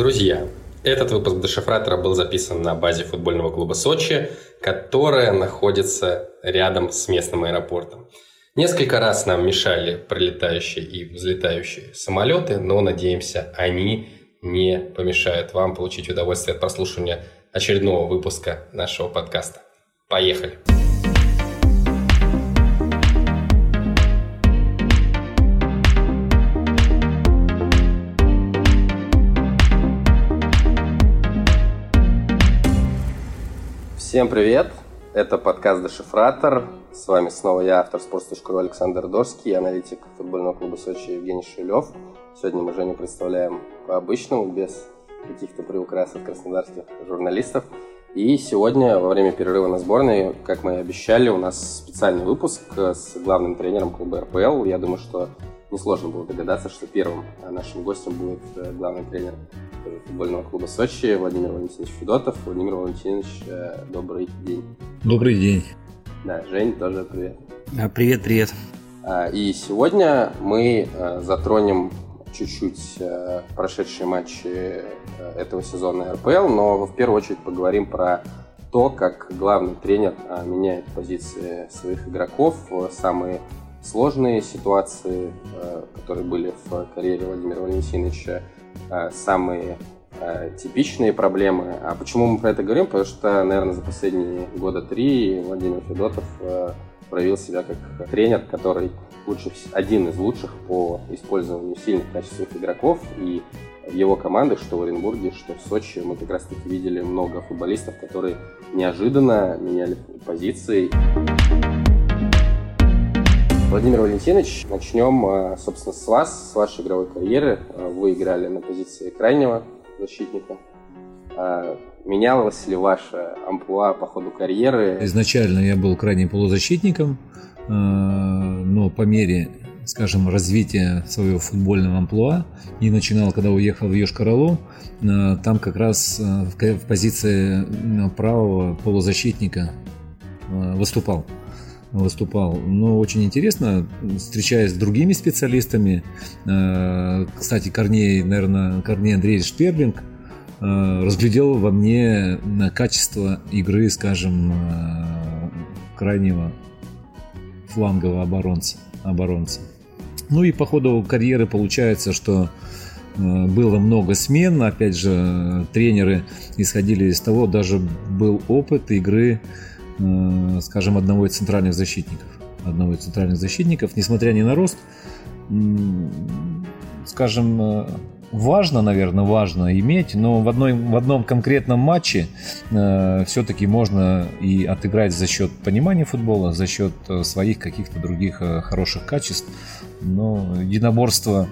Друзья, этот выпуск «Дешифратора» был записан на базе футбольного клуба «Сочи», которая находится рядом с местным аэропортом. Несколько раз нам мешали пролетающие и взлетающие самолеты, но, надеемся, они не помешают вам получить удовольствие от прослушивания очередного выпуска нашего подкаста. Поехали! Всем привет! Это подкаст «Дешифратор». С вами снова я, автор Спортс.ру Александр Дорский, аналитик футбольного клуба «Сочи» Евгений Шевелев. Сегодня мы Женю представляем по-обычному, без каких-то приукрас от краснодарских журналистов. И сегодня, во время перерыва на сборной, как мы и обещали, у нас специальный выпуск с главным тренером клуба РПЛ. Я думаю, что несложно было догадаться, что первым нашим гостем будет главный тренер футбольного клуба Сочи Владимир Валентинович Федотов. Владимир Валентинович, добрый день. Добрый день. Да, Жень, тоже привет. Привет, привет. И сегодня мы затронем чуть-чуть прошедшие матчи этого сезона РПЛ, но в первую очередь поговорим про то, как главный тренер меняет позиции своих игроков, самые сложные ситуации, которые были в карьере Владимира Валентиновича, самые типичные проблемы. А почему мы про это говорим? Потому что, наверное, за последние года 3 Владимир Федотов проявил себя как тренер, который один из лучших по использованию сильных качественных игроков. И в его командах, что в Оренбурге, что в Сочи, мы как раз-таки видели много футболистов, которые неожиданно меняли позиции. Владимир Валентинович, начнем, собственно, с вас, с вашей игровой карьеры. Вы играли на позиции крайнего защитника. Менялась ли ваша амплуа по ходу карьеры? Изначально я был крайним полузащитником, но по мере, скажем, развития своего футбольного амплуа и начинал, когда уехал в Йошкар-Олу, там как раз в позиции правого полузащитника выступал. Но очень интересно, встречаясь с другими специалистами, кстати, Корней Андрей Шпербинг разглядел во мне качество игры, скажем, крайнего флангового оборонца. Ну и по ходу карьеры получается, что было много смен, опять же, тренеры исходили из того, даже был опыт игры, скажем, одного из центральных защитников, несмотря ни на рост, скажем, важно иметь, но в одном конкретном матче все-таки можно и отыграть за счет понимания футбола, за счет своих каких-то других хороших качеств, но единоборство,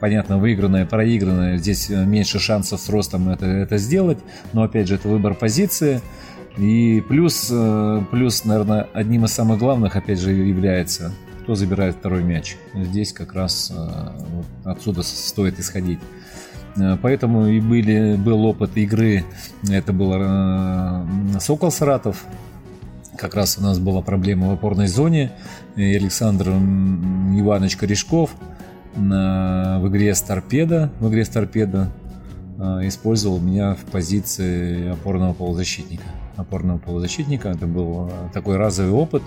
понятно, выигранное, проигранное, здесь меньше шансов с ростом это сделать, но опять же это выбор позиции. И плюс, наверное, одним из самых главных, опять же, является, кто забирает второй мяч. Здесь как раз отсюда стоит исходить. Поэтому и был опыт игры, это был Сокол Саратов. Как раз у нас была проблема в опорной зоне. И Александр Иванович Корешков в игре с Торпедо использовал меня в позиции опорного полузащитника. Это был такой разовый опыт,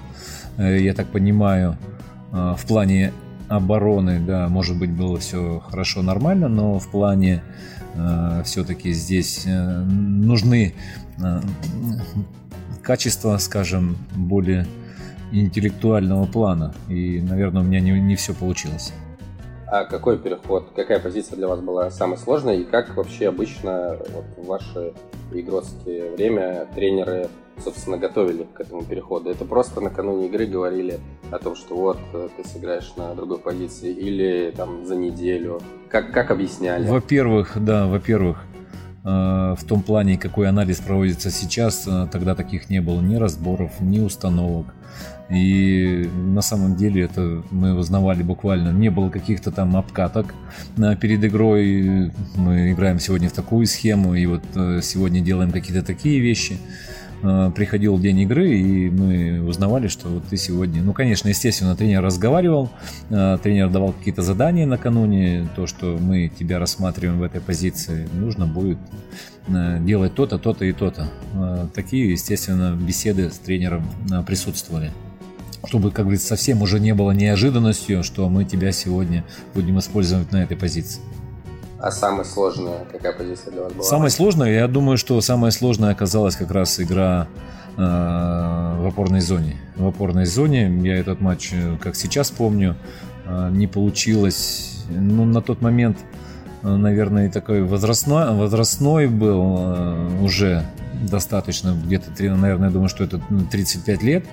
я так понимаю, в плане обороны, да, может быть, было все хорошо, нормально, но в плане все-таки здесь нужны качества, скажем, более интеллектуального плана, и, наверное, у меня не все получилось. А какой переход, какая позиция для вас была самой сложной, и как вообще обычно в ваше игротское время тренеры, собственно, готовили к этому переходу? Это просто накануне игры говорили о том, что вот, ты сыграешь на другой позиции, или там за неделю? Как объясняли? Во-первых, в том плане, какой анализ проводится сейчас, тогда таких не было ни разборов, ни установок. И на самом деле это мы узнавали буквально. Не было каких-то там обкаток перед игрой. Мы играем сегодня в такую схему, и вот сегодня делаем какие-то такие вещи. приходил день игры, и мы узнавали, что вот ты сегодня... Ну, конечно, естественно, тренер разговаривал, тренер давал какие-то задания накануне, то, что мы тебя рассматриваем в этой позиции, нужно будет делать то-то, то-то и то-то. Такие, естественно, беседы с тренером присутствовали, чтобы, как говорится, совсем уже не было неожиданностью, что мы тебя сегодня будем использовать на этой позиции. А самая сложная какая позиция для вас была? Самая сложная, я думаю, что самая сложная оказалась как раз игра в опорной зоне. В опорной зоне я этот матч, как сейчас помню, не получилось. Ну, на тот момент, наверное, такой возрастной был уже достаточно. Где-то, наверное, я думаю, что это 35 лет.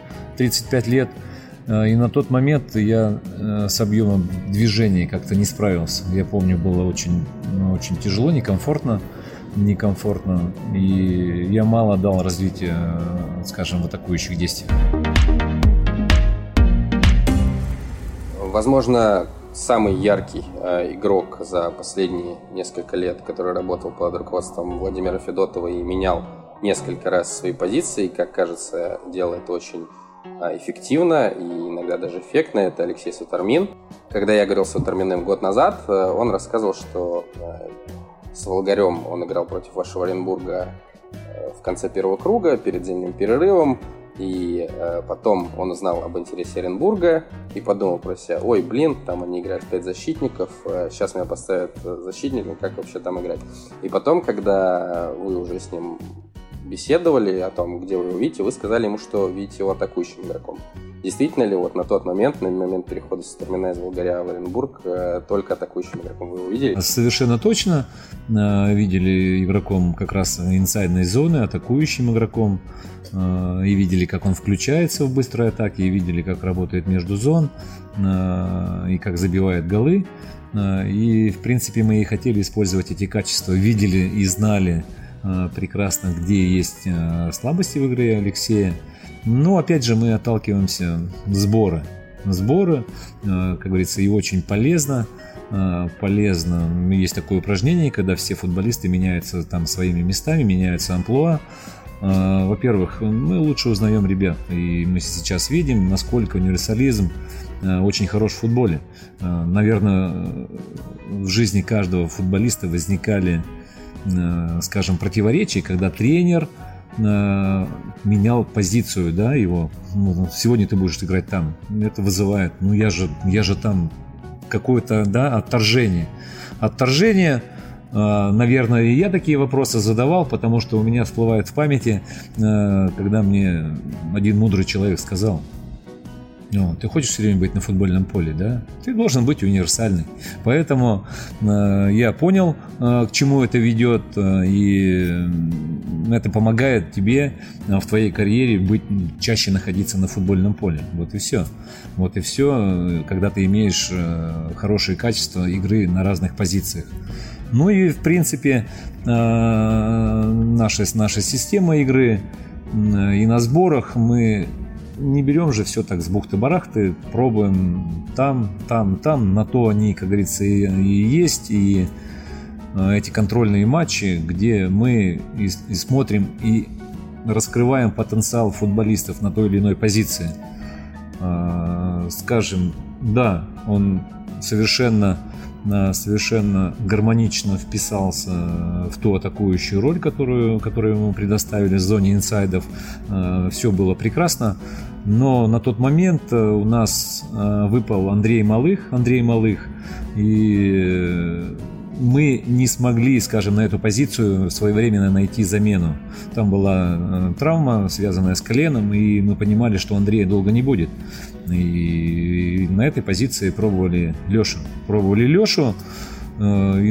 И на тот момент я с объемом движений как-то не справился. Я помню, было очень, очень тяжело, некомфортно. И я мало дал развития, скажем, в атакующих действиях. Возможно, самый яркий игрок за последние несколько лет, который работал под руководством Владимира Федотова и менял несколько раз свои позиции, как кажется, делает очень эффективно и иногда даже эффектно, это Алексей Светармин. Когда я говорил с Светарминым год назад, он рассказывал, что с Волгарем он играл против вашего Оренбурга в конце первого круга, перед зимним перерывом, и потом он узнал об интересе Оренбурга и подумал про себя: ой, блин, там они играют 5 защитников, сейчас меня поставят защитником, как вообще там играть? И потом, когда вы уже с ним беседовали о том, где вы его видите, вы сказали ему, что видите его атакующим игроком. Действительно ли вот на тот момент, на момент перехода с Термина из Волгаря в Оренбург, только атакующим игроком вы его видели? Совершенно точно. Видели игроком как раз инсайдной зоны, атакующим игроком. И видели, как он включается в быстрой атаке, и видели, как работает между зон, и как забивает голы. И, в принципе, мы и хотели использовать эти качества. Видели и знали прекрасно, где есть слабости в игре Алексея. Но опять же мы отталкиваемся от сборы, как говорится, и очень полезно. Есть такое упражнение, когда все футболисты меняются там своими местами, меняются амплуа. Во-первых, мы лучше узнаем ребят, и мы сейчас видим, насколько универсализм очень хорош в футболе. Наверное, в жизни каждого футболиста возникали, скажем, противоречий, когда тренер менял позицию, да, его. Ну, сегодня ты будешь играть там. Это вызывает, ну я же там, какое-то, да, отторжение. Наверное, и я такие вопросы задавал, потому что у меня всплывает в памяти, когда мне один мудрый человек сказал: ну, ты хочешь все время быть на футбольном поле, да? Ты должен быть универсальный. Поэтому я понял, к чему это ведет, и это помогает тебе в твоей карьере быть чаще находиться на футбольном поле. Вот и все, когда ты имеешь хорошие качества игры на разных позициях. Ну и, в принципе, наша система игры и на сборах мы не берем же все так с бухты-барахты, пробуем там, на то они, как говорится, и есть, и эти контрольные матчи, где мы и смотрим, и раскрываем потенциал футболистов на той или иной позиции. Скажем, да, он совершенно гармонично вписался в ту атакующую роль, которую ему предоставили в зоне инсайдов. Все было прекрасно, но на тот момент у нас выпал Андрей Малых, и мы не смогли, скажем, на эту позицию своевременно найти замену. Там была травма, связанная с коленом, и мы понимали, что Андрея долго не будет. И на этой позиции пробовали Лешу. И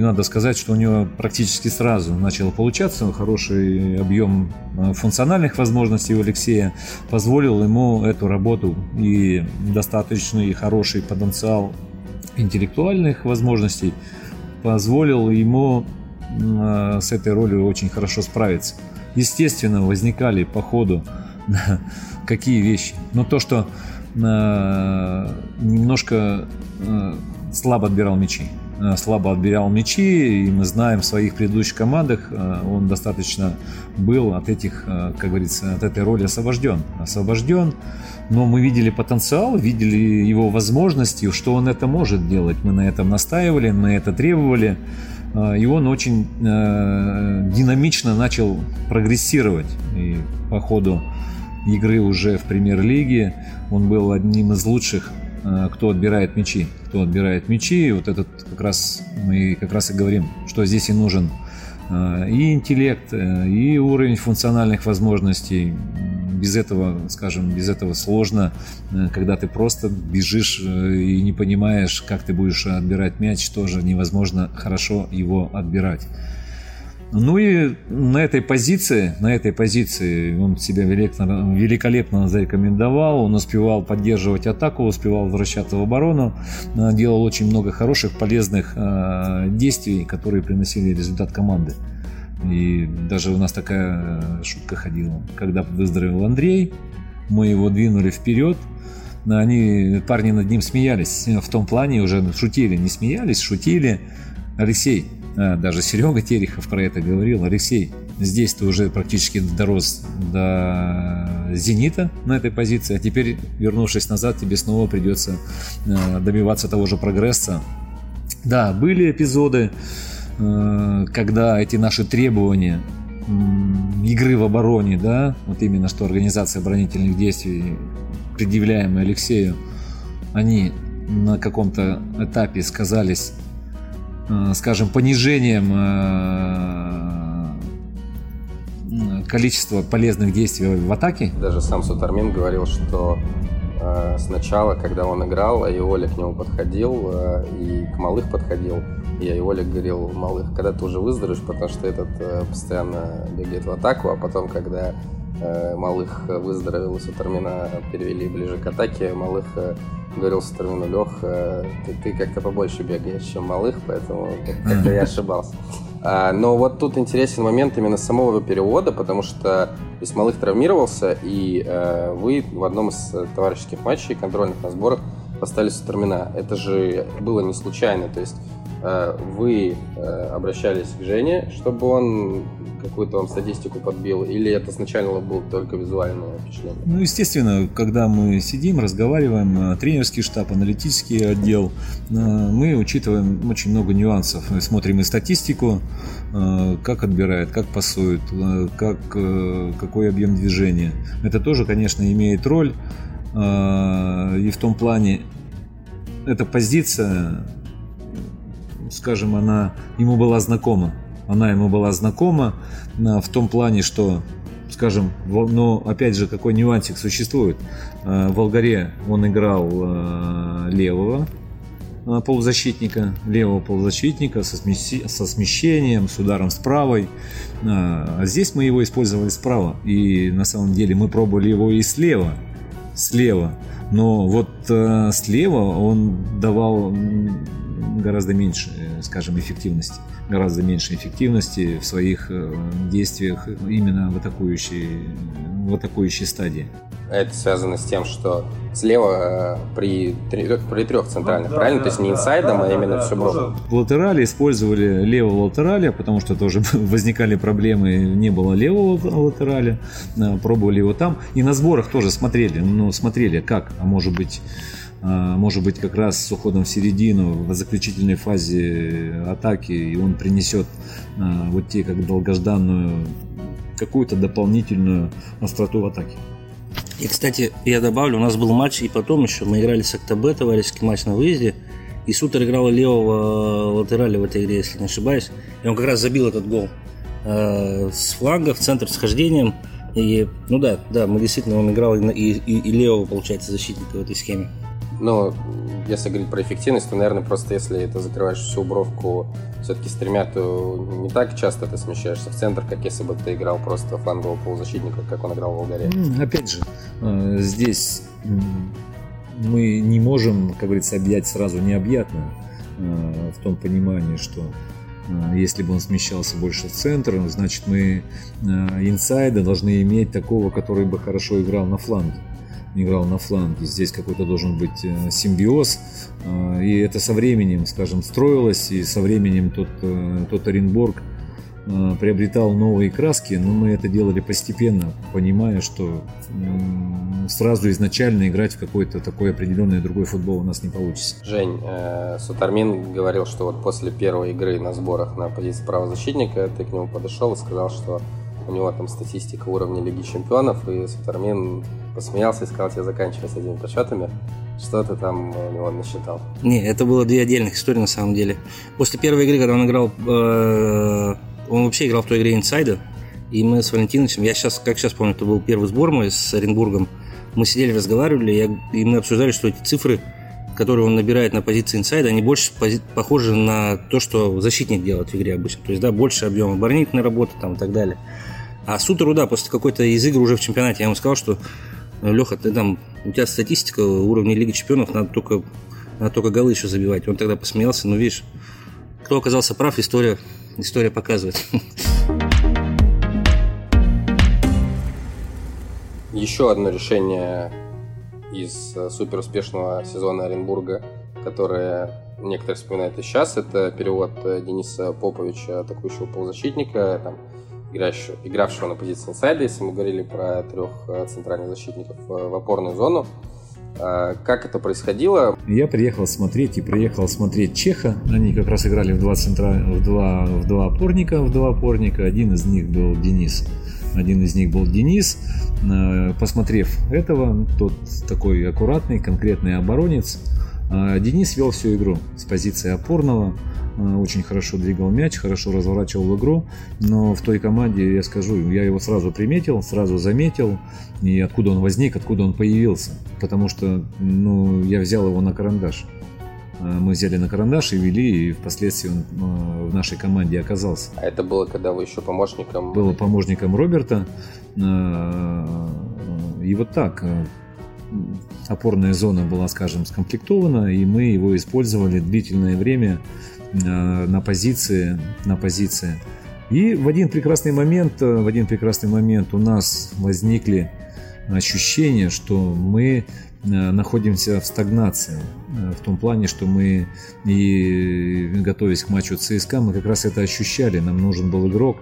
надо сказать, что у него практически сразу начало получаться. Хороший объем функциональных возможностей у Алексея позволил ему эту работу, и достаточный хороший потенциал интеллектуальных возможностей позволил ему с этой ролью очень хорошо справиться. Естественно, возникали по ходу какие вещи. Но то, что немножко слабо отбирал мячи. слабо отбирал мячи, и мы знаем в своих предыдущих командах он достаточно был от этих, как говорится, от этой роли освобожден, но мы видели потенциал, видели его возможности, что он это может делать, мы на этом настаивали, мы это требовали, и он очень динамично начал прогрессировать, и по ходу игры уже в премьер-лиге он был одним из лучших, кто отбирает мячи, вот этот мы как раз и говорим, что здесь и нужен и интеллект, и уровень функциональных возможностей. Без этого сложно, когда ты просто бежишь и не понимаешь, как ты будешь отбирать мяч, тоже невозможно хорошо его отбирать. Ну и на этой позиции он себя великолепно зарекомендовал, он успевал поддерживать атаку, успевал возвращаться в оборону, делал очень много хороших, полезных действий, которые приносили результат команды. И даже у нас такая шутка ходила, когда выздоровел Андрей, мы его двинули вперед, парни над ним смеялись, в том плане уже шутили, Алексей, даже Серега Терехов про это говорил, Алексей, здесь ты уже практически дорос до «Зенита» на этой позиции, а теперь, вернувшись назад, тебе снова придется добиваться того же прогресса. Да, были эпизоды, когда эти наши требования игры в обороне, да, вот именно что организация оборонительных действий, предъявляемые Алексею, они на каком-то этапе сказались, скажем, понижением количества полезных действий в атаке. Даже сам Светармин говорил, что сначала, когда он играл, Айолик к нему подходил и к Малых подходил. И Айолик говорил: Малых, когда ты уже выздоровеешь, потому что этот постоянно бегает в атаку, а потом, когда Малых выздоровел и Светармина перевели ближе к атаке, Малых говорил Светармину: Лех, ты как-то побольше бегаешь, чем Малых, поэтому как-то я ошибался. Но вот тут интересен момент именно самого перевода, потому что здесь Малых травмировался, и вы в одном из товарищеских матчей контрольных на сборах поставили Светармина. Это же было не случайно, то есть вы обращались к Жене, чтобы он какую-то вам статистику подбил, или это сначала было только визуальное впечатление? Ну, естественно, когда мы сидим, разговариваем, тренерский штаб, аналитический отдел, мы учитываем очень много нюансов. Мы смотрим и статистику, как отбирает, как пасует, какой объем движения. Это тоже, конечно, имеет роль. И в том плане эта позиция, скажем, она ему была знакома в том плане, что, скажем, но опять же, какой нюансик существует. В Волгаре он играл левого полузащитника со смещением, с ударом с правой. А здесь мы его использовали справа, и на самом деле мы пробовали его и слева, но вот слева он давал гораздо меньше эффективности в своих действиях именно в атакующей стадии. Это связано с тем, что слева при трех центральных, да, правильно? Да, то есть не инсайдом, а именно все бросом. В латерале использовали левого латераля, потому что тоже возникали проблемы, не было левого латераля, пробовали его там. И на сборах тоже смотрели как, может быть, как раз с уходом в середину, в заключительной фазе атаки, и он принесет вот те, как долгожданную, какую-то дополнительную остроту в атаке. И, кстати, я добавлю, у нас был матч, и потом еще мы играли с Актобе, товарищеский матч на выезде, и Сутер играл левого латераля в этой игре, если не ошибаюсь, и он как раз забил этот гол с фланга в центр с хождением, и, ну да, мы действительно, он играл и левого, получается, защитника в этой схеме. Ну, если говорить про эффективность, то, наверное, просто если ты закрываешь всю бровку все-таки с тремя, то не так часто ты смещаешься в центр, как если бы ты играл просто флангового полузащитника, как он играл в Волгаре. Опять же, здесь мы не можем, как говорится, объять сразу необъятное, в том понимании, что если бы он смещался больше в центр, значит, мы инсайда должны иметь такого, который бы хорошо играл на фланге. он играл на фланге. Здесь какой-то должен быть симбиоз. И это со временем, скажем, строилось. И со временем тот Оренбург приобретал новые краски. Но мы это делали постепенно, понимая, что сразу изначально играть в какой-то такой определенный другой футбол у нас не получится. Жень, Светармин говорил, что вот после первой игры на сборах на позиции правозащитника ты к нему подошел и сказал, что у него там статистика уровня Лиги Чемпионов, и Светармин посмеялся и сказал: тебе заканчивай с этими подсчетами. Что ты там у него насчитал? Не, это было две отдельных истории на самом деле. После первой игры, когда он играл, он вообще играл в той игре инсайда, и мы с Валентиновичем, я сейчас помню, это был первый сбор мой с Оренбургом, мы сидели, разговаривали, и мы обсуждали, что эти цифры, которые он набирает на позиции инсайда, они больше похожи на то, что защитник делает в игре обычно. То есть, да, больше объема оборонительной работы там, и так далее. А Сутеру, да, после какой-то из игр уже в чемпионате я ему сказал, что Леха, ты там, у тебя статистика уровня Лиги Чемпионов, надо только голы еще забивать. Он тогда посмеялся, но видишь, кто оказался прав, история показывает. Еще одно решение из суперуспешного сезона Оренбурга, которое некоторые вспоминают и сейчас, это перевод Дениса Поповича, атакующего полузащитника, там, игравшего на позиции инсайда, если мы говорили про трех центральных защитников, в опорную зону. Как это происходило? Я приехал смотреть чеха. Они как раз играли в два опорника. Один из них был Денис. Посмотрев этого, тот такой аккуратный, конкретный оборонец, Денис вел всю игру с позиции опорного. Очень хорошо двигал мяч, хорошо разворачивал игру. Но в той команде, я скажу, я его сразу приметил, сразу заметил. И откуда он возник, откуда он появился. Потому что я взял его на карандаш. Мы взяли на карандаш и вели, и впоследствии он в нашей команде оказался. А это было, когда вы еще помощником? Было помощником Роберта. И вот так опорная зона была, скажем, скомплектована, и мы его использовали длительное время на позиции. И в один прекрасный момент у нас возникли ощущения, что мы находимся в стагнации, в том плане, что мы, и готовясь к матчу ЦСКА, мы как раз это ощущали. Нам нужен был игрок,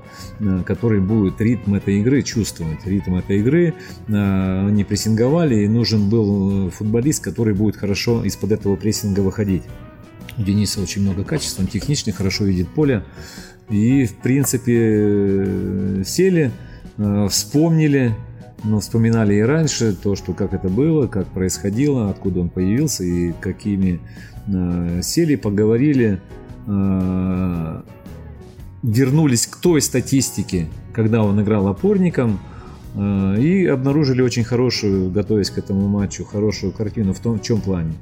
который будет ритм этой игры чувствовать. Ритм этой игры не прессинговали, и нужен был футболист, который будет хорошо из-под этого прессинга выходить. У Дениса очень много качеств, он техничный, хорошо видит поле. И, в принципе, сели, вспомнили, но вспоминали и раньше то, что как это было, как происходило, откуда он появился и какими. Сели, поговорили, вернулись к той статистике, когда он играл опорником, и обнаружили очень хорошую, готовясь к этому матчу, хорошую картину в том, в чем плане.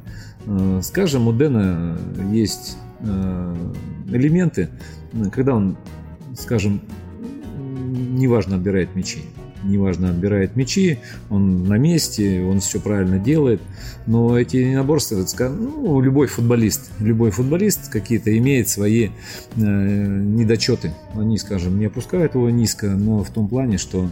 Скажем, у Дэна есть элементы, когда он, скажем, неважно отбирает мячи, он на месте, он все правильно делает, но эти наборства, любой футболист какие-то имеет свои недочеты, они, скажем, не опускают его низко, но в том плане, что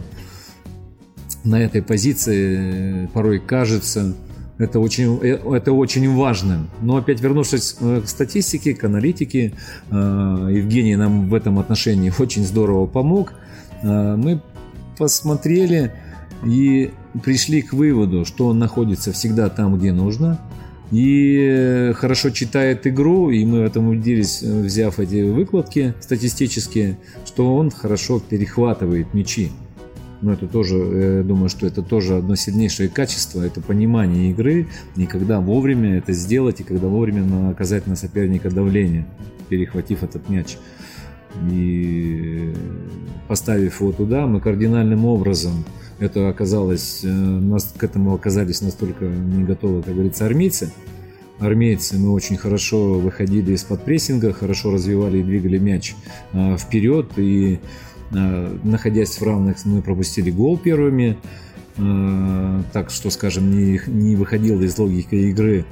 на этой позиции порой кажется это очень важно. Но опять вернувшись к статистике, к аналитике, Евгений нам в этом отношении очень здорово помог. Мы посмотрели и пришли к выводу, что он находится всегда там, где нужно, и хорошо читает игру, и мы в этом убедились, взяв эти выкладки статистические, что он хорошо перехватывает мячи. Но это тоже, я думаю, что это тоже одно сильнейшее качество, это понимание игры, и когда вовремя это сделать, и когда вовремя оказать на соперника давление, перехватив этот мяч. И поставив его туда, мы кардинальным образом, это оказалось, к этому оказались настолько не готовы, как говорится, армейцы, мы очень хорошо выходили из-под прессинга, хорошо развивали и двигали мяч вперед, и находясь в равных, мы пропустили гол первыми, так что, скажем, не выходило из логики игры,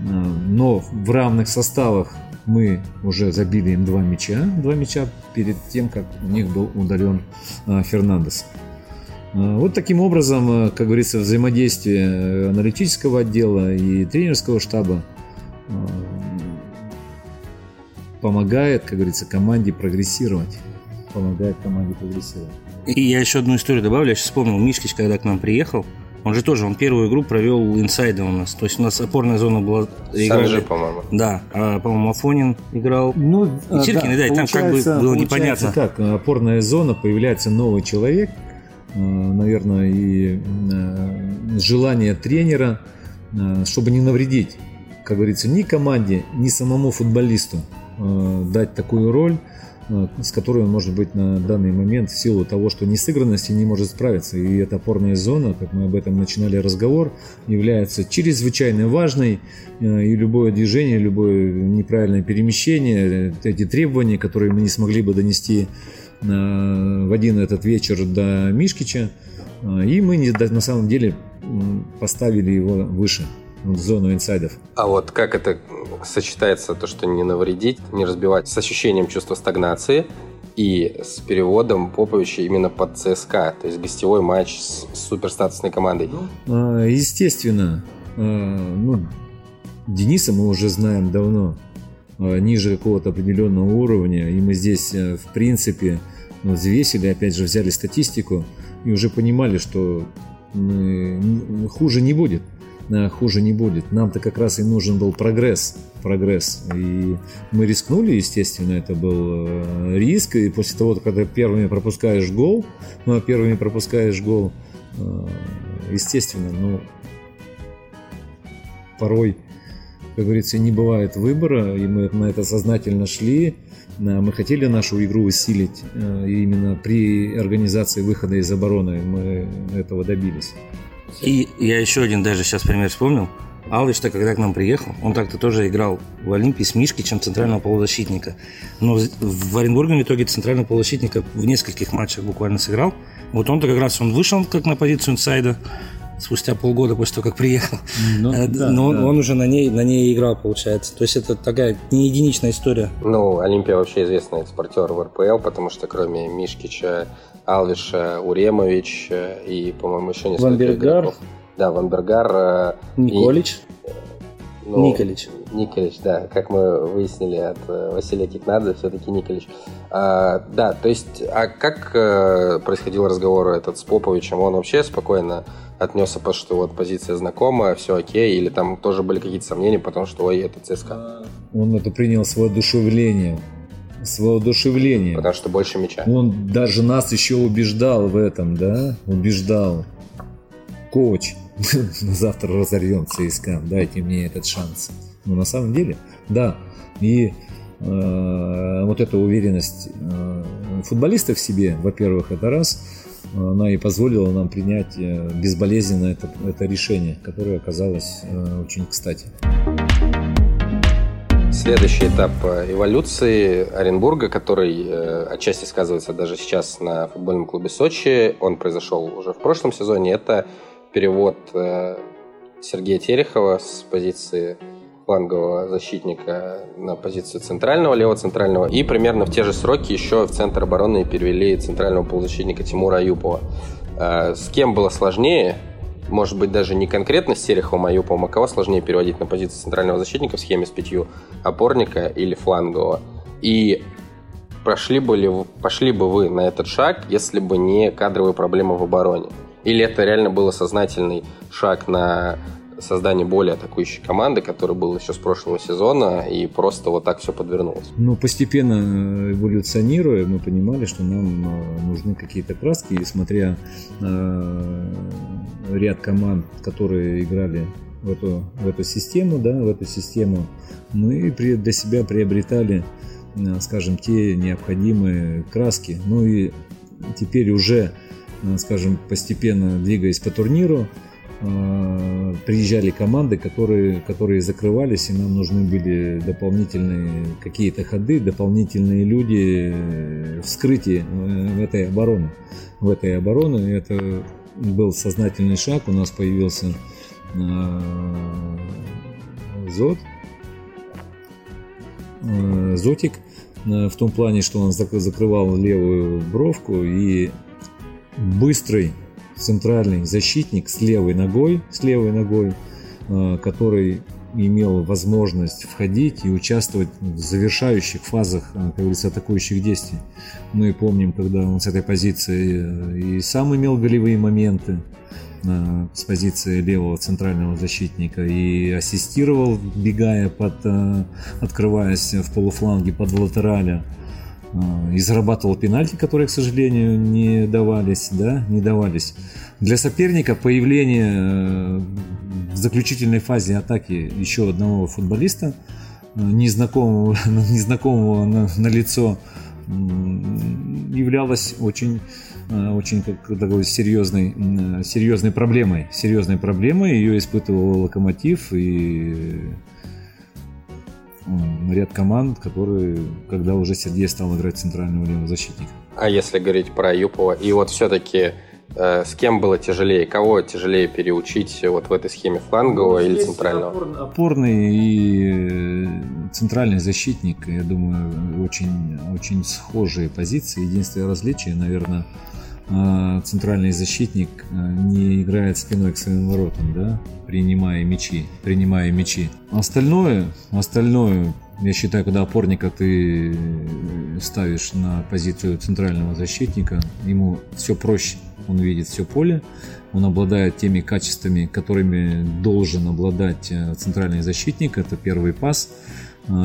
но в равных составах мы уже забили им два мяча перед тем, как у них был удален Фернандес. Вот таким образом, как говорится, взаимодействие аналитического отдела и тренерского штаба помогает, как говорится, команде прогрессировать. И я еще одну историю добавлю. Я сейчас вспомнил, Мишкич, когда к нам приехал, он же тоже, он первую игру провел инсайдом у нас. То есть у нас опорная зона была... Санжи, по-моему. Да, по-моему, Афонин играл. Ну, и Чиркин, да, и там как бы было непонятно. Так, опорная зона, появляется новый человек, наверное, и желание тренера, чтобы не навредить, как говорится, ни команде, ни самому футболисту, дать такую роль, с которой он, может быть, на данный момент в силу того, что несыгранности не может справиться. И эта опорная зона, как мы об этом начинали разговор, является чрезвычайно важной. И любое движение, любое неправильное перемещение, эти требования, которые мы не смогли бы донести в один этот вечер до Мишкича, и мы на самом деле поставили его выше, в зону инсайдов. А вот как это сочетается, то, что не навредить, не разбивать, с ощущением чувства стагнации и с переводом Поповича именно под ЦСКА, то есть гостевой матч с суперстатусной командой? Естественно. Дениса мы уже знаем давно, ниже какого-то определенного уровня, и мы здесь, в принципе, взвесили, опять же, взяли статистику и уже понимали, что хуже не будет. Нам-то как раз и нужен был прогресс. И мы рискнули, естественно, это был риск. И после того, когда первыми пропускаешь гол, естественно, порой, как говорится, не бывает выбора. И мы на это сознательно шли. Мы хотели нашу игру усилить. И именно при организации выхода из обороны мы этого добились. И я еще один даже сейчас пример вспомнил. Алвиш-то, когда к нам приехал, он так-то тоже играл в Олимпии с Мишкичем центрального полузащитника. Но в Оренбурге в итоге центрального полузащитника в нескольких матчах буквально сыграл. Вот он-то как раз, он вышел как на позицию инсайда спустя полгода после того, как приехал. Он уже на ней играл, получается. То есть это такая не единичная история. Олимпия вообще известный экспортер в РПЛ, потому что кроме Мишкича, Алвиша, Уремович и, по-моему, еще несколько игроков. Да, Ванбергар. Николич. Николич, да. Как мы выяснили от Василия Кикнадзе, все-таки Николич. Как происходил разговор этот с Поповичем? Он вообще спокойно отнесся, потому что вот позиция знакомая, все окей, или там тоже были какие-то сомнения, потому что это ЦСКА? Он это принял с воодушевлением. Потому что больше мяча. Он даже нас еще убеждал в этом, да? Коуч, завтра разорвем ЦСКА, дайте мне этот шанс. На самом деле, да. И вот эта уверенность футболиста в себе, во-первых, это раз, она и позволила нам принять безболезненно это решение, которое оказалось очень кстати. Следующий этап эволюции Оренбурга, который отчасти сказывается даже сейчас на футбольном клубе Сочи, он произошел уже в прошлом сезоне, это перевод Сергея Терехова с позиции флангового защитника на позицию левого центрального, и примерно в те же сроки еще в центр обороны перевели центрального полузащитника Тимура Аюпова. С кем было сложнее? Может быть, даже не конкретно с Тереховым, Аюповым, а кого сложнее переводить на позицию центрального защитника в схеме с 5 опорника или флангового? И пошли бы вы на этот шаг, если бы не кадровые проблемы в обороне? Или это реально был сознательный шаг на создание более атакующей команды, который был еще с прошлого сезона, и просто вот так все подвернулось? Постепенно эволюционируя, мы понимали, что нам нужны какие-то краски, и смотря ряд команд, которые играли в эту систему, мы для себя приобретали, скажем, те необходимые краски. И теперь уже, скажем, постепенно двигаясь по турниру, приезжали команды, которые закрывались, и нам нужны были дополнительные какие-то ходы, дополнительные люди, вскрытие в этой обороне. Это был сознательный шаг. У нас появился Зотик, в том плане, что он закрывал левую бровку, и быстрый центральный защитник с левой ногой, который имел возможность входить и участвовать в завершающих фазах, как говорится, атакующих действий. Мы помним, когда он с этой позиции и сам имел голевые моменты с позиции левого центрального защитника и ассистировал, бегая, открываясь в полуфланге под латераля, и зарабатывал пенальти, которые, к сожалению, не давались. Для соперника появление в заключительной фазе атаки еще одного футболиста, незнакомого на лицо, являлось очень, как говорится, серьезной проблемой. Серьезной проблемой ее испытывал «Локомотив» и ряд команд, которые, когда уже Сергей стал играть центрального левого защитника. А если говорить про Аюпова, и вот все-таки с кем было тяжелее? Кого тяжелее переучить вот в этой схеме, флангового или центрального? Опорный и центральный защитник, я думаю, очень, очень схожие позиции. Единственное различие, наверное, центральный защитник не играет спиной к своим воротам, да, принимая мячи. Остальное, я считаю, когда опорника ты ставишь на позицию центрального защитника, ему все проще. Он видит все поле, он обладает теми качествами, которыми должен обладать центральный защитник. Это первый пас,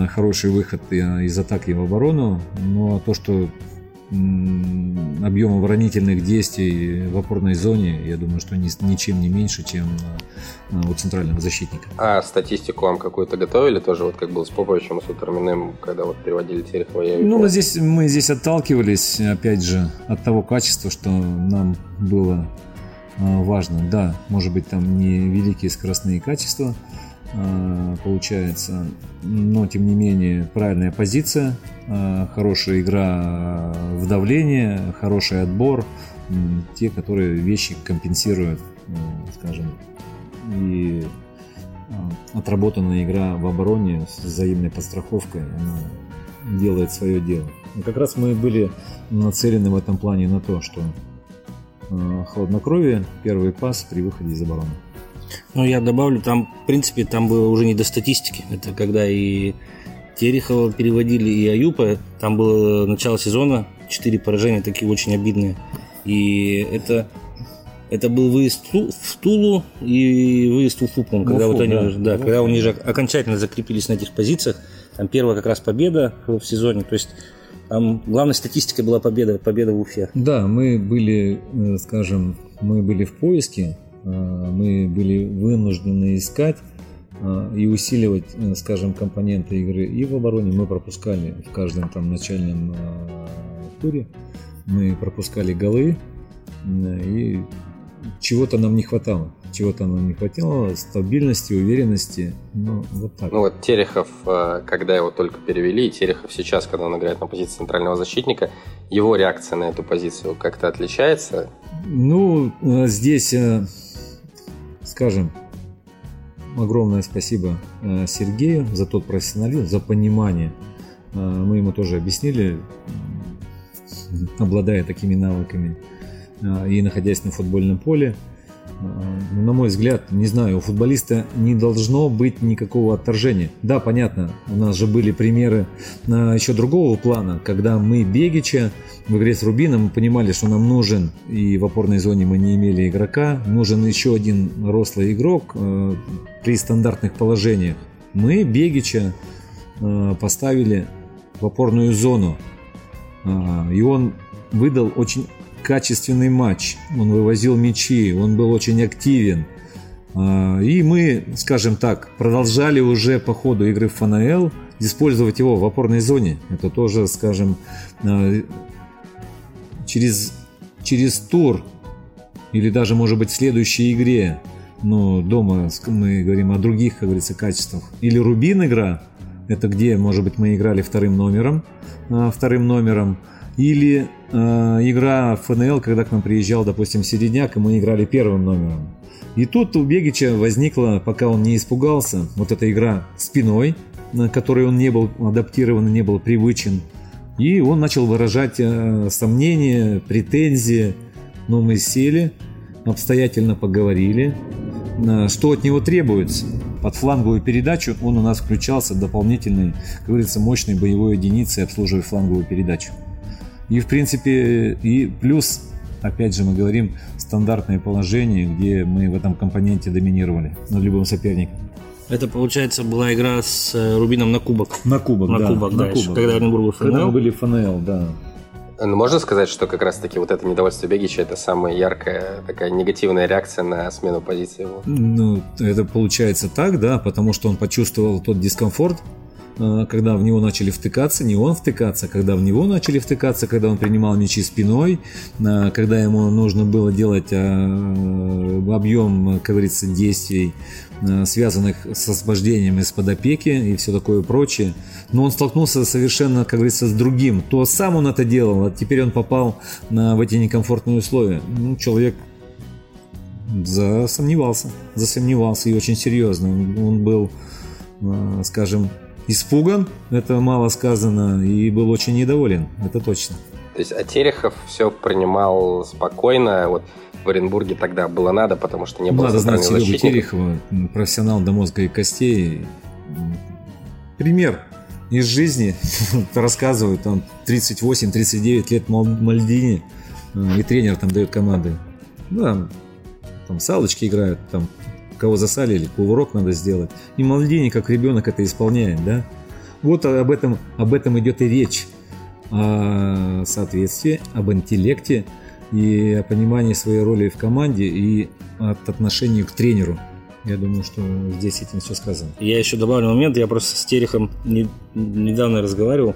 хороший выход из атаки в оборону. Но то, что объем оборонительных действий в опорной зоне, я думаю, что ничем не меньше, чем у центрального защитника. А статистику вам какую-то готовили тоже, вот как был с Поповичем, с Светарминым, когда вот переводили Терехова? Мы здесь отталкивались, опять же, от того качества, что нам было важно. Да, может быть, там не великие скоростные качества получается, но тем не менее правильная позиция, хорошая игра в давление, хороший отбор, те, которые вещи компенсируют, скажем, и отработанная игра в обороне с взаимной подстраховкой, она делает свое дело. И как раз мы были нацелены в этом плане на то, что хладнокровие, первый пас при выходе из обороны. Ну, я добавлю, там, в принципе, там было уже не до статистики. Это когда и Терехова переводили, и Аюпа. Там было начало сезона, 4 поражения такие очень обидные. И это был выезд в Тулу и выезд в Уфу, когда вот они, да, когда они же окончательно закрепились на этих позициях. Там первая как раз победа в сезоне. То есть там главной статистикой была победа в Уфе. Да, мы были в поиске. Мы были вынуждены искать и усиливать, скажем, компоненты игры и в обороне. Мы пропускали в каждом там начальном туре, мы пропускали голы, и чего-то нам не хватало, стабильности, уверенности, ну вот так. Ну вот Терехов, когда его только перевели, и Терехов сейчас, когда он играет на позиции центрального защитника, его реакция на эту позицию как-то отличается? Ну, здесь... Скажем, огромное спасибо Сергею за тот профессионализм, за понимание. Мы ему тоже объяснили, обладая такими навыками и находясь на футбольном поле. На мой взгляд, не знаю, у футболиста не должно быть никакого отторжения. Да, понятно, у нас же были примеры еще другого плана, когда мы Бегича в игре с Рубином понимали, что нам нужен, и в опорной зоне мы не имели игрока, нужен еще один рослый игрок при стандартных положениях. Мы Бегича поставили в опорную зону, и он выдал очень качественный матч, он вывозил мячи, он был очень активен. И мы, скажем так, продолжали уже по ходу игры в ФНЛ использовать его в опорной зоне. Это тоже, скажем, через тур или даже, может быть, в следующей игре. Но дома мы говорим о других, как говорится, качествах. Или Рубин игра, это где, может быть, мы играли вторым номером. Или игра в ФНЛ, когда к нам приезжал, допустим, Середняк, и мы играли первым номером. И тут у Бегича возникла, пока он не испугался, вот эта игра спиной, на которой он не был адаптирован, не был привычен. И он начал выражать сомнения, претензии. Но мы сели, обстоятельно поговорили. Что от него требуется? Под фланговую передачу он у нас включался дополнительной, как говорится, мощной боевой единицей, обслуживая фланговую передачу. И, в принципе, и плюс, опять же, мы говорим, стандартное положение, где мы в этом компоненте доминировали над любым соперником. Это, получается, была игра с Рубином на кубок. На кубок, да. Когда Оренбург был ФНЛ. Когда мы были в ФНЛ, да. Ну, можно сказать, что как раз-таки вот это недовольство Бегича – это самая яркая такая негативная реакция на смену позиции его? Ну, это получается так, да, потому что он почувствовал тот дискомфорт, когда в него начали втыкаться, не он втыкаться, когда в него начали втыкаться, когда он принимал мячи спиной, когда ему нужно было делать объем, как говорится, действий, связанных с освобождением из-под опеки и все такое прочее. Но он столкнулся совершенно, как говорится, с другим. То сам он это делал, а теперь он попал в эти некомфортные условия. Ну, человек засомневался и очень серьезно. Он был, скажем, испуган, это мало сказано, и был очень недоволен, это точно. То есть, а Терехов все принимал спокойно, вот в Оренбурге тогда было надо, потому что не было центрального защитника. Надо знать Серегу Терехова, профессионал до мозга и костей. Пример из жизни, рассказывают, там 38-39 лет в Мальдине, и тренер там дает команды. Да, там салочки играют, там кого засалили, кувырок надо сделать. И Мальдини, как ребенок, это исполняет, да? Вот об этом идет и речь. О соответствии, об интеллекте и о понимании своей роли в команде и от отношения к тренеру. Я думаю, что здесь этим все сказано. Я еще добавлю момент, я просто с Терехом недавно разговаривал.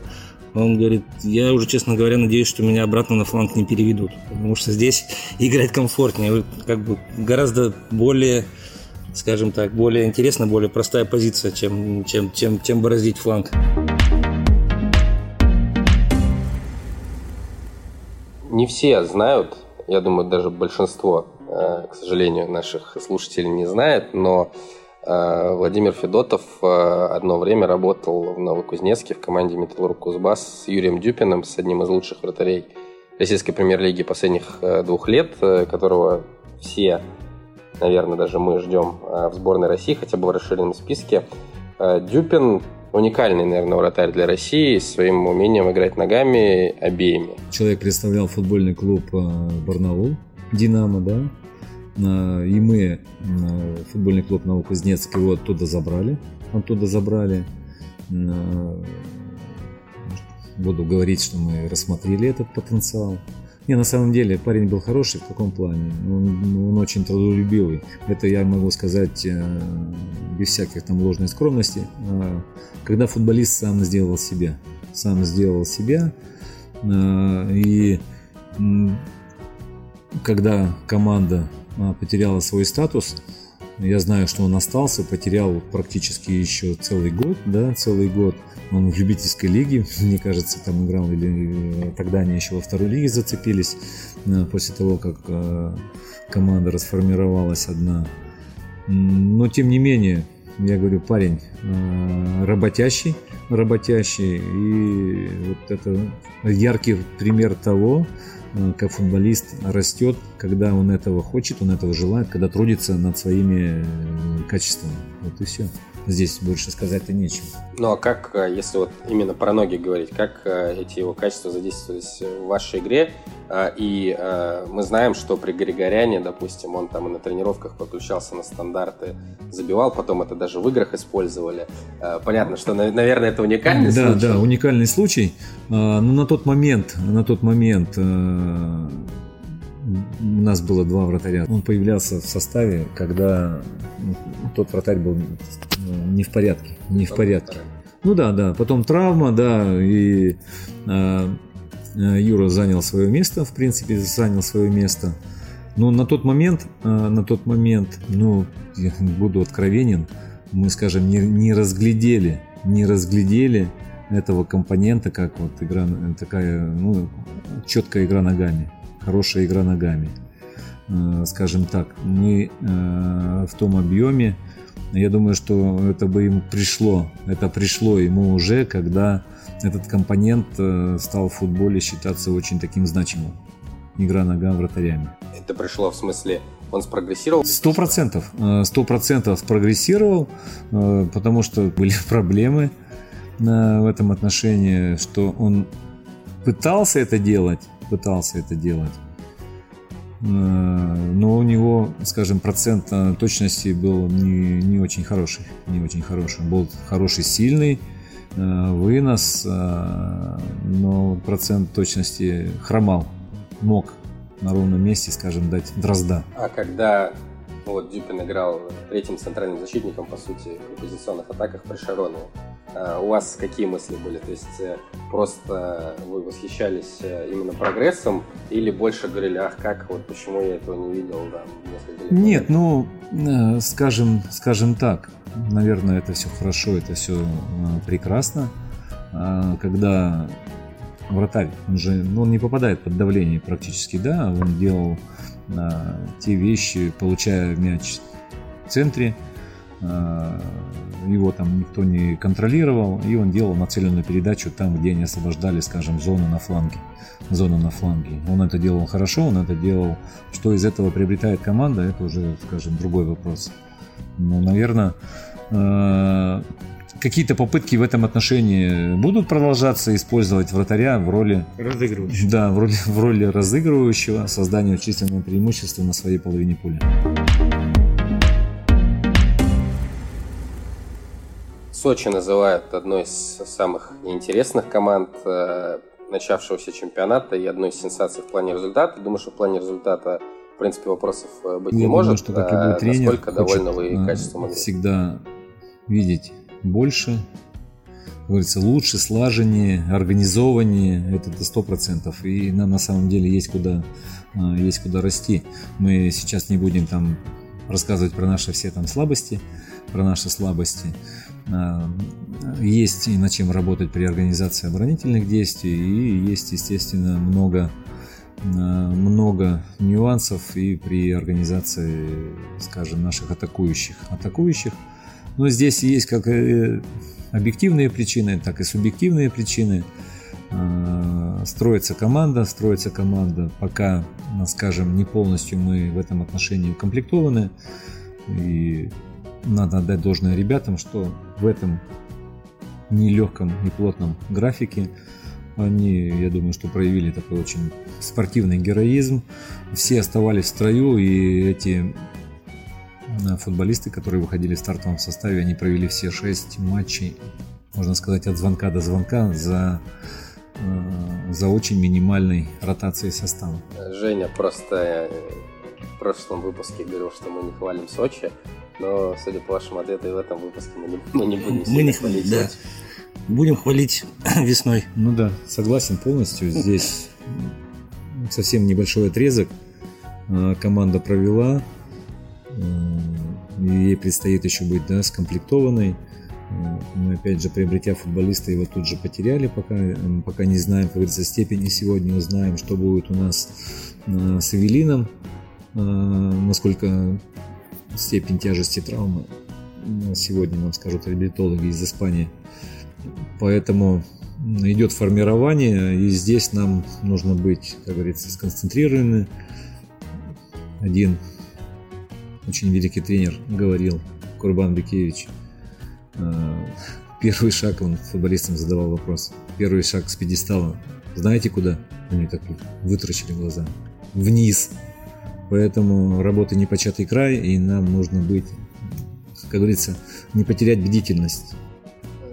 Он говорит, я уже, честно говоря, надеюсь, что меня обратно на фланг не переведут, потому что здесь играть комфортнее, как бы гораздо более, скажем так, более интересная, более простая позиция, чем бороздить фланг. Не все знают, я думаю, даже большинство, к сожалению, наших слушателей не знает, но Владимир Федотов одно время работал в Новокузнецке в команде «Металлург Кузбасс» с Юрием Дюпиным, с одним из лучших вратарей российской премьер-лиги последних 2 лет, которого все, наверное, даже мы ждем в сборной России, хотя бы в расширенном списке. Дюпин уникальный, наверное, вратарь для России, своим умением играть ногами обеими. Человек представлял футбольный клуб «Барнаул», «Динамо», да? И мы футбольный клуб Новокузнецк его оттуда забрали. Буду говорить, что мы рассмотрели этот потенциал. Не, на самом деле парень был хороший в таком плане. Он очень трудолюбивый. Это я могу сказать без всяких там ложной скромности. Когда футболист сам сделал себя, и когда команда потеряла свой статус. Я знаю, что он остался, потерял практически еще целый год. Он в любительской лиге, мне кажется, там играл, или тогда они еще во второй лиге зацепились, после того, как команда расформировалась одна. Но, тем не менее, я говорю, парень работящий, и вот это яркий пример того, как футболист растет, когда он этого хочет, он этого желает, когда трудится над своими качествами. Вот и все. Здесь больше сказать-то нечего. Ну а как, если вот именно про ноги говорить, как эти его качества задействовались в вашей игре? И мы знаем, что при Григоряне, допустим, он там и на тренировках подключался на стандарты, забивал, потом это даже в играх использовали. Понятно, что, наверное, это уникальный случай. Да, уникальный случай. Но на тот момент у нас было 2 вратаря. Он появлялся в составе, когда тот вратарь был не в порядке. Ну да. Потом травма, да, и Юра занял свое место. Но на тот момент, ну, я буду откровенен, мы, скажем, не разглядели этого компонента, как вот игра такая, ну, четкая игра ногами. Хорошая игра ногами, скажем так. Мы в том объеме, я думаю, что это пришло ему уже, когда этот компонент стал в футболе считаться очень таким значимым. игра ногам вратарями. Это пришло в смысле, он спрогрессировал? 100%. 100% спрогрессировал, потому что были проблемы в этом отношении, что он пытался это делать, но у него, скажем, процент точности был не очень хороший. Был хороший, сильный вынос, но процент точности хромал, мог на ровном месте, скажем, дать дрозда. А когда вот Дюпин играл третьим центральным защитником, по сути, в позиционных атаках при Шароне, у вас какие мысли были? То есть просто вы восхищались именно прогрессом или больше говорили, почему я этого не видел там несколько лет? Нет, скажем так, наверное, это все хорошо, это все прекрасно. Когда вратарь, он не попадает под давление практически, да, он делал те вещи, получая мяч в центре, его там никто не контролировал, и он делал нацеленную передачу там, где они освобождали, скажем, зону на фланге. Он это делал хорошо, он это делал. Что из этого приобретает команда, это уже, скажем, другой вопрос. Но, наверное, какие-то попытки в этом отношении будут продолжаться, использовать вратаря в роли разыгрывающего, создания численного преимущества на своей половине поля. Сочи называют одной из самых интересных команд начавшегося чемпионата и одной из сенсаций в плане результата. Думаю, что в плане результата, в принципе, вопросов быть не может. Думаю, что как любой тренер насколько довольны вы качеством игры? Всегда видеть больше, как говорится, лучше, слаженнее, организованнее, это 100%. И нам на самом деле есть куда расти. Мы сейчас не будем там рассказывать про наши все там слабости, Есть и над чем работать при организации оборонительных действий, и есть, естественно, много нюансов и при организации, скажем, наших атакующих. Но здесь есть как объективные причины, так и субъективные причины. Строится команда. Пока, скажем, не полностью мы в этом отношении укомплектованы. И надо отдать должное ребятам, что в этом нелегком и плотном графике они, я думаю, что проявили такой очень спортивный героизм. Все оставались в строю, и эти футболисты, которые выходили в стартовом составе, они провели все 6 матчей, можно сказать, от звонка до звонка за очень минимальной ротацией состава. Женя просто в прошлом выпуске говорил, что мы не хвалим Сочи. Но, судя по вашему ответу, и в этом выпуске мы не будем хвалить. Да. Будем хвалить весной. Ну да, согласен полностью. Здесь совсем небольшой отрезок команда провела. Ей предстоит еще быть скомплектованной. Мы, опять же, приобретя футболиста, его тут же потеряли. Пока не знаем, как говорится, степени. Сегодня узнаем, что будет у нас с Эвелином. Насколько степень тяжести травмы сегодня нам скажут реабилитологи из Испании. Поэтому идет формирование, и здесь нам нужно быть, как говорится, сконцентрированы. Один очень великий тренер говорил, Курбан Бекевич, первый шаг, он футболистам задавал вопрос, первый шаг с пьедестала, знаете куда? Они так вытаращили глаза. Вниз. Поэтому работа непочатый край, и нам нужно быть, как говорится, не потерять бдительность.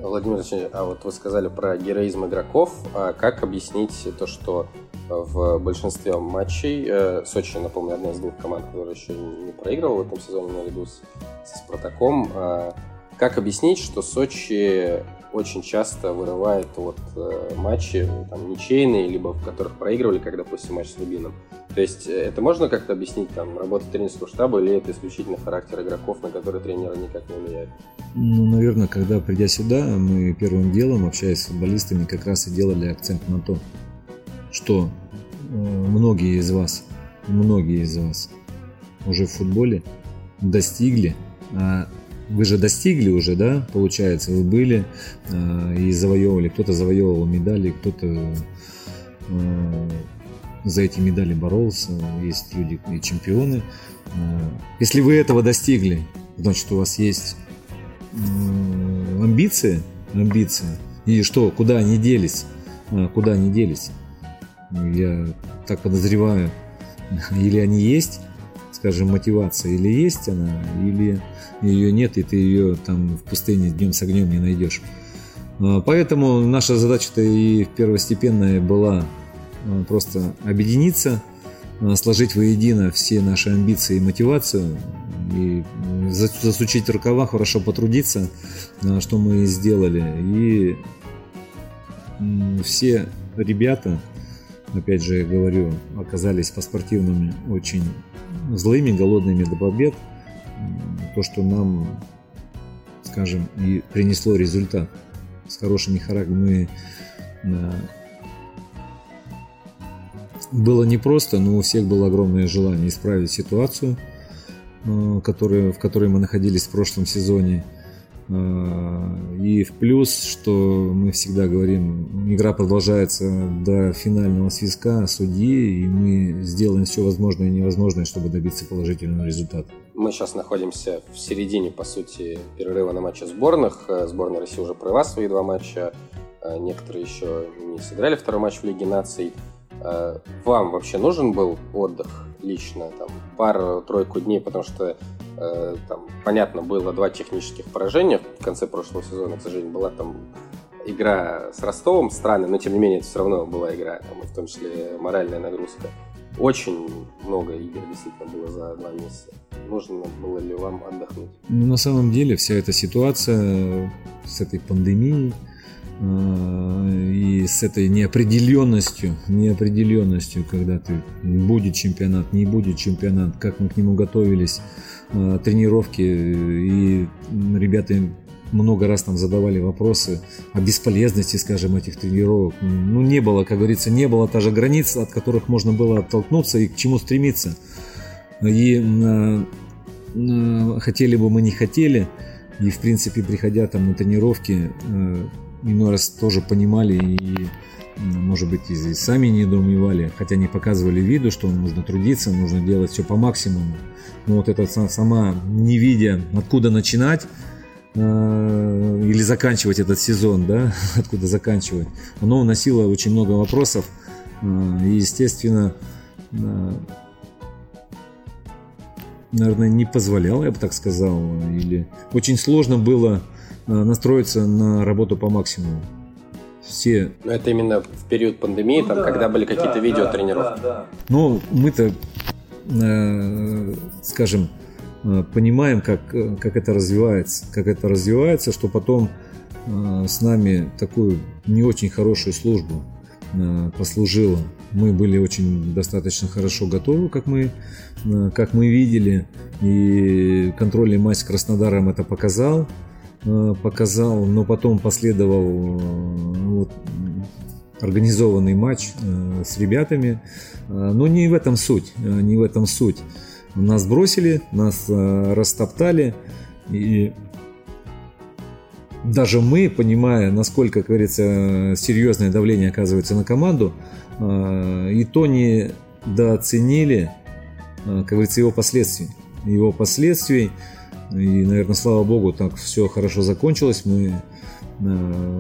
Владимир Владимирович, а вот вы сказали про героизм игроков. А как объяснить то, что в большинстве матчей Сочи, напомню, одна из двух команд, которая еще не проигрывала в этом сезоне наряду со Спартаком, как объяснить, что Сочи очень часто вырывает матчи там, ничейные, либо в которых проигрывали, как, допустим, матч с Рубином. То есть это можно как-то объяснить, там, работу тренерского штаба, или это исключительно характер игроков, на которые тренеры никак не влияют? Наверное, когда придя сюда, мы первым делом, общаясь с футболистами, как раз и делали акцент на то, что многие из вас уже в футболе достигли, вы же достигли уже, да, получается, вы были и завоевывали, кто-то завоевывал медали, кто-то за эти медали боролся, есть люди и чемпионы. Если вы этого достигли, значит, у вас есть амбиции. И что, куда они делись? Я так подозреваю, или они есть, скажем, мотивация, или есть она, или ее нет, и ты ее там в пустыне днем с огнем не найдешь. Поэтому наша задача-то и первостепенная была просто объединиться, сложить воедино все наши амбиции и мотивацию, и засучить рукава, хорошо потрудиться, что мы и сделали. И все ребята, опять же я говорю, оказались по-спортивному очень злыми, голодными до побед. То, что нам, скажем, и принесло результат. С хорошими характерами было непросто, но у всех было огромное желание исправить ситуацию, в которой мы находились в прошлом сезоне. И в плюс, что мы всегда говорим, игра продолжается до финального свистка судьи, и мы сделаем все возможное и невозможное, чтобы добиться положительного результата. Мы сейчас находимся в середине, по сути, перерыва на матчи сборных. Сборная России уже провела свои 2 матча, некоторые еще не сыграли 2-й матч в Лиге наций. Вам вообще нужен был отдых лично, там, пару-тройку дней, потому что там, понятно, было 2 технических поражения в конце прошлого сезона, к сожалению, была там игра с Ростовом странная, но тем не менее это все равно была игра, там, в том числе моральная нагрузка. Очень много игр действительно было за 2 месяца. Нужно было ли вам отдохнуть? Ну, на самом деле вся эта ситуация с этой пандемией и с этой неопределенностью, когда ты будет чемпионат, не будет чемпионат, как мы к нему готовились, тренировки, и ребята много раз нам задавали вопросы о бесполезности, скажем, этих тренировок. Ну, не было, как говорится, не было даже границ, от которых можно было оттолкнуться и к чему стремиться. И хотели бы мы, не хотели, и, в принципе, приходя там на тренировки, иной раз тоже понимали и, может быть, и сами недоумевали, хотя не показывали виду, что нужно трудиться, нужно делать все по максимуму. Но вот это сама, не видя, откуда начинать или заканчивать этот сезон, да, откуда заканчивать, оно уносило очень много вопросов. И, естественно, наверное, не позволяло, я бы так сказал, или очень сложно было настроиться на работу по максимуму. Все... Но это именно в период пандемии, ну, там, да, когда были какие-то видеотренировки. Да. Ну, мы-то, скажем, понимаем, как это развивается, что потом с нами такую не очень хорошую службу послужило. Мы были очень достаточно хорошо готовы, как мы видели, и контрольный матч с Краснодаром это показал, но потом последовал организованный матч с ребятами. Но не в этом суть. Нас бросили, нас растоптали, и даже мы, понимая, насколько, как говорится, серьезное давление оказывается на команду, и то недооценили, как говорится, его последствий. И, наверное, слава богу, так все хорошо закончилось. Мы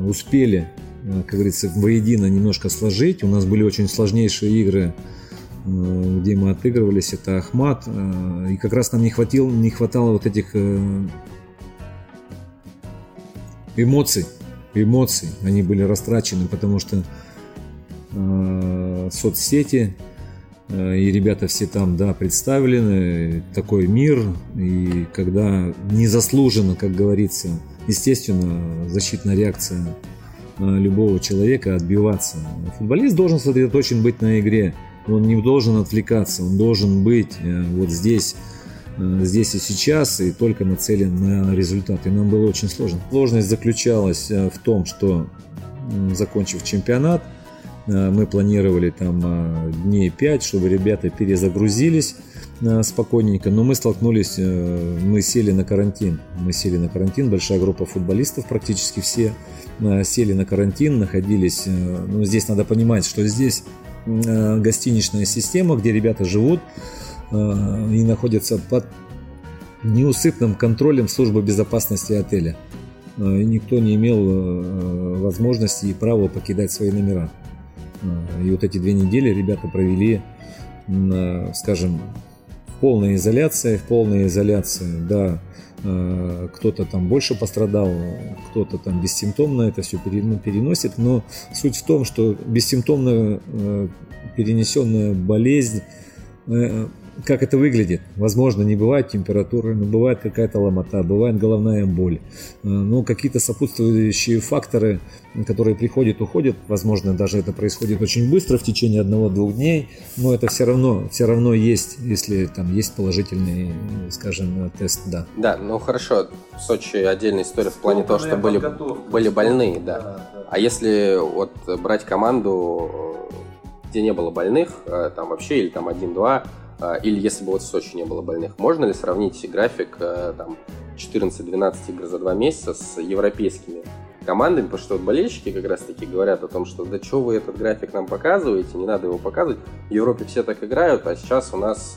успели, как говорится, воедино немножко сложить. У нас были очень сложнейшие игры, где мы отыгрывались. Это Ахмат. И как раз нам не хватало вот этих эмоций. Они были растрачены, потому что соцсети... И ребята все там, да, представлены, такой мир, и когда незаслуженно, как говорится, естественно, защитная реакция любого человека отбиваться. Футболист должен сосредоточен быть на игре, он не должен отвлекаться, он должен быть вот здесь и сейчас, и только нацелен на результат. И нам было очень сложно. Сложность заключалась в том, что, закончив чемпионат, мы планировали там дней 5, чтобы ребята перезагрузились спокойненько, но мы сели на карантин. Большая группа футболистов, практически все сели на карантин, находились. Ну, здесь надо понимать, что здесь гостиничная система, где ребята живут и находятся под неусыпным контролем службы безопасности отеля. И никто не имел возможности и права покидать свои номера. И вот эти 2 недели ребята провели, скажем, в полной изоляции. В полной изоляции, да, кто-то там больше пострадал, кто-то там бессимптомно это все переносит. Но суть в том, что бессимптомно перенесенная болезнь, как это выглядит? Возможно, не бывает температуры, но бывает какая-то ломота, бывает головная боль. Но какие-то сопутствующие факторы, которые приходят, уходят. Возможно, даже это происходит очень быстро, в течение 1-2 дней. Но это все равно есть, если там есть положительный, скажем, тест. Да, да, ну хорошо. В Сочи отдельная история в плане того, что были больные. Да. А если вот брать команду, где не было больных, там вообще, или там 1-2, или если бы вот в Сочи не было больных, можно ли сравнить график там, 14-12 игр за 2 месяца с европейскими командами? Потому что болельщики как раз таки говорят о том, что да что вы этот график нам показываете, не надо его показывать. В Европе все так играют, а сейчас у нас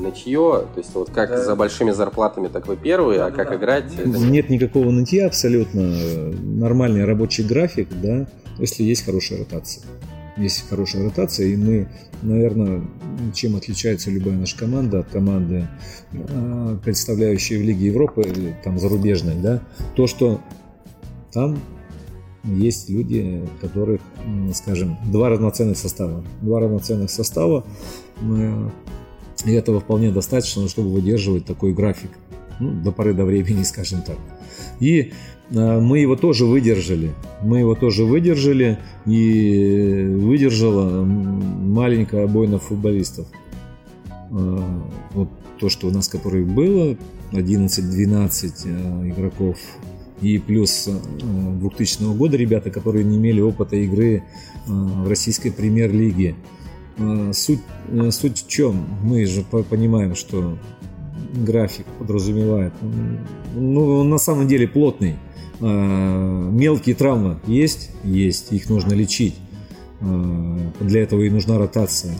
нытье. То есть вот как да. За большими зарплатами, так вы первые, да, а как да. Играть? Нет никакого нытья абсолютно. Нормальный рабочий график, да, если есть хорошая ротация. Есть хорошая ротация, и мы, наверное, чем отличается любая наша команда от команды, представляющей в Лиге Европы, там, зарубежной, да, то, что там есть люди, у которых, скажем, два равноценных состава, и этого вполне достаточно, чтобы выдерживать такой график, до поры до времени, скажем так. И мы его тоже выдержали, и выдержала маленькая обойна футболистов. Вот то, что у нас, которых было, 11-12 игроков, и плюс 2000 года ребята, которые не имели опыта игры в российской премьер-лиге. Суть в чем? Мы же понимаем, что график подразумевает, ну, на самом деле плотный. Мелкие травмы есть, их нужно лечить. Для этого и нужна ротация.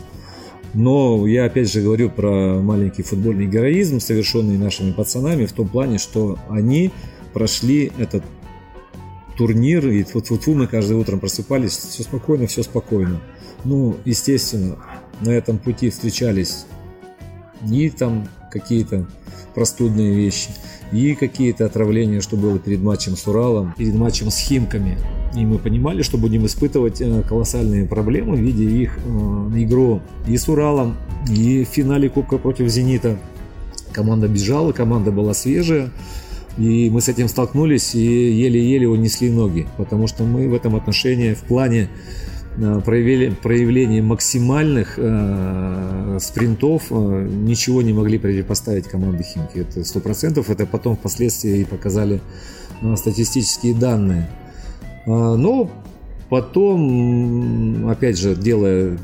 Но я опять же говорю про маленький футбольный героизм, совершенный нашими пацанами, в том плане, что они прошли этот турнир, и мы каждое утром просыпались, все спокойно. Ну, естественно, на этом пути встречались и там какие-то простудные вещи, и какие-то отравления, что было перед матчем с Уралом, перед матчем с Химками. И мы понимали, что будем испытывать колоссальные проблемы, видя их игру и с Уралом, и в финале Кубка против Зенита. Команда бежала, команда была свежая, и мы с этим столкнулись, и еле-еле унесли ноги, потому что мы в этом отношении, в плане проявление максимальных спринтов, ничего не могли противопоставить команде Химки. Это 100%. Это потом впоследствии и показали статистические данные. Но потом, опять же, делая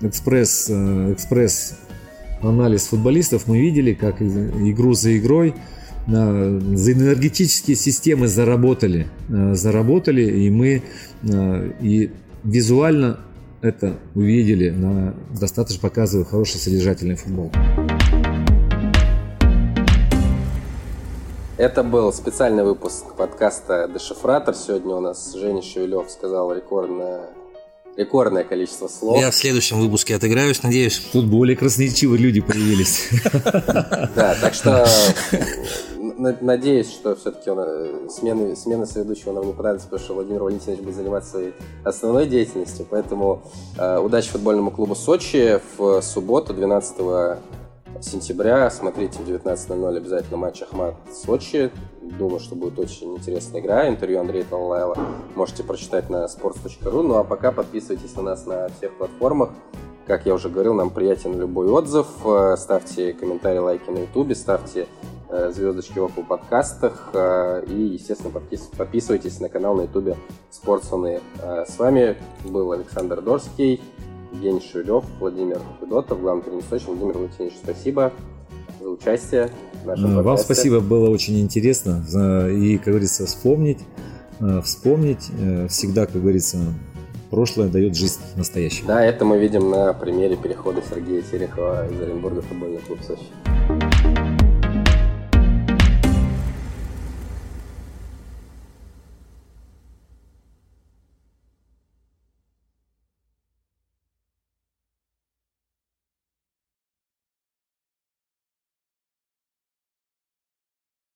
экспресс-анализ футболистов, мы видели, как игру за игрой энергетические системы заработали, и мы визуально это увидели, достаточно показывает хороший содержательный футбол. Это был специальный выпуск подкаста «Дешифратор». Сегодня у нас Женя Шевелев сказал рекордное количество слов. Я в следующем выпуске отыграюсь, надеюсь. Тут более красноречивые люди появились. Да, так что надеюсь, что все-таки смена соведущего нам не понадобится, потому что Владимир Валентинович будет заниматься своей основной деятельностью. Поэтому удачи футбольному клубу Сочи в субботу, 12 сентября. Смотрите в 19:00 обязательно матч Ахмат-Сочи. Думаю, что будет очень интересная игра. Интервью Андрея Малых можете прочитать на Спортс.ру. Ну а пока подписывайтесь на нас на всех платформах. Как я уже говорил, нам приятен любой отзыв. Ставьте комментарии, лайки на Ютубе, ставьте звездочки в Apple подкастах и, естественно, подписывайтесь на канал на Ютубе Sports.ru. С вами был Александр Дорский, Евгений Шевелев, Владимир Федотов, главный тренер Сочи. Владимир Валентинович, спасибо за участие в нашем подкасте. Вам спасибо, было очень интересно. И, как говорится, вспомнить всегда, как говорится, прошлое дает жизнь настоящему. Да, это мы видим на примере перехода Сергея Терехова из Оренбурга в футбольный клуб Сочи.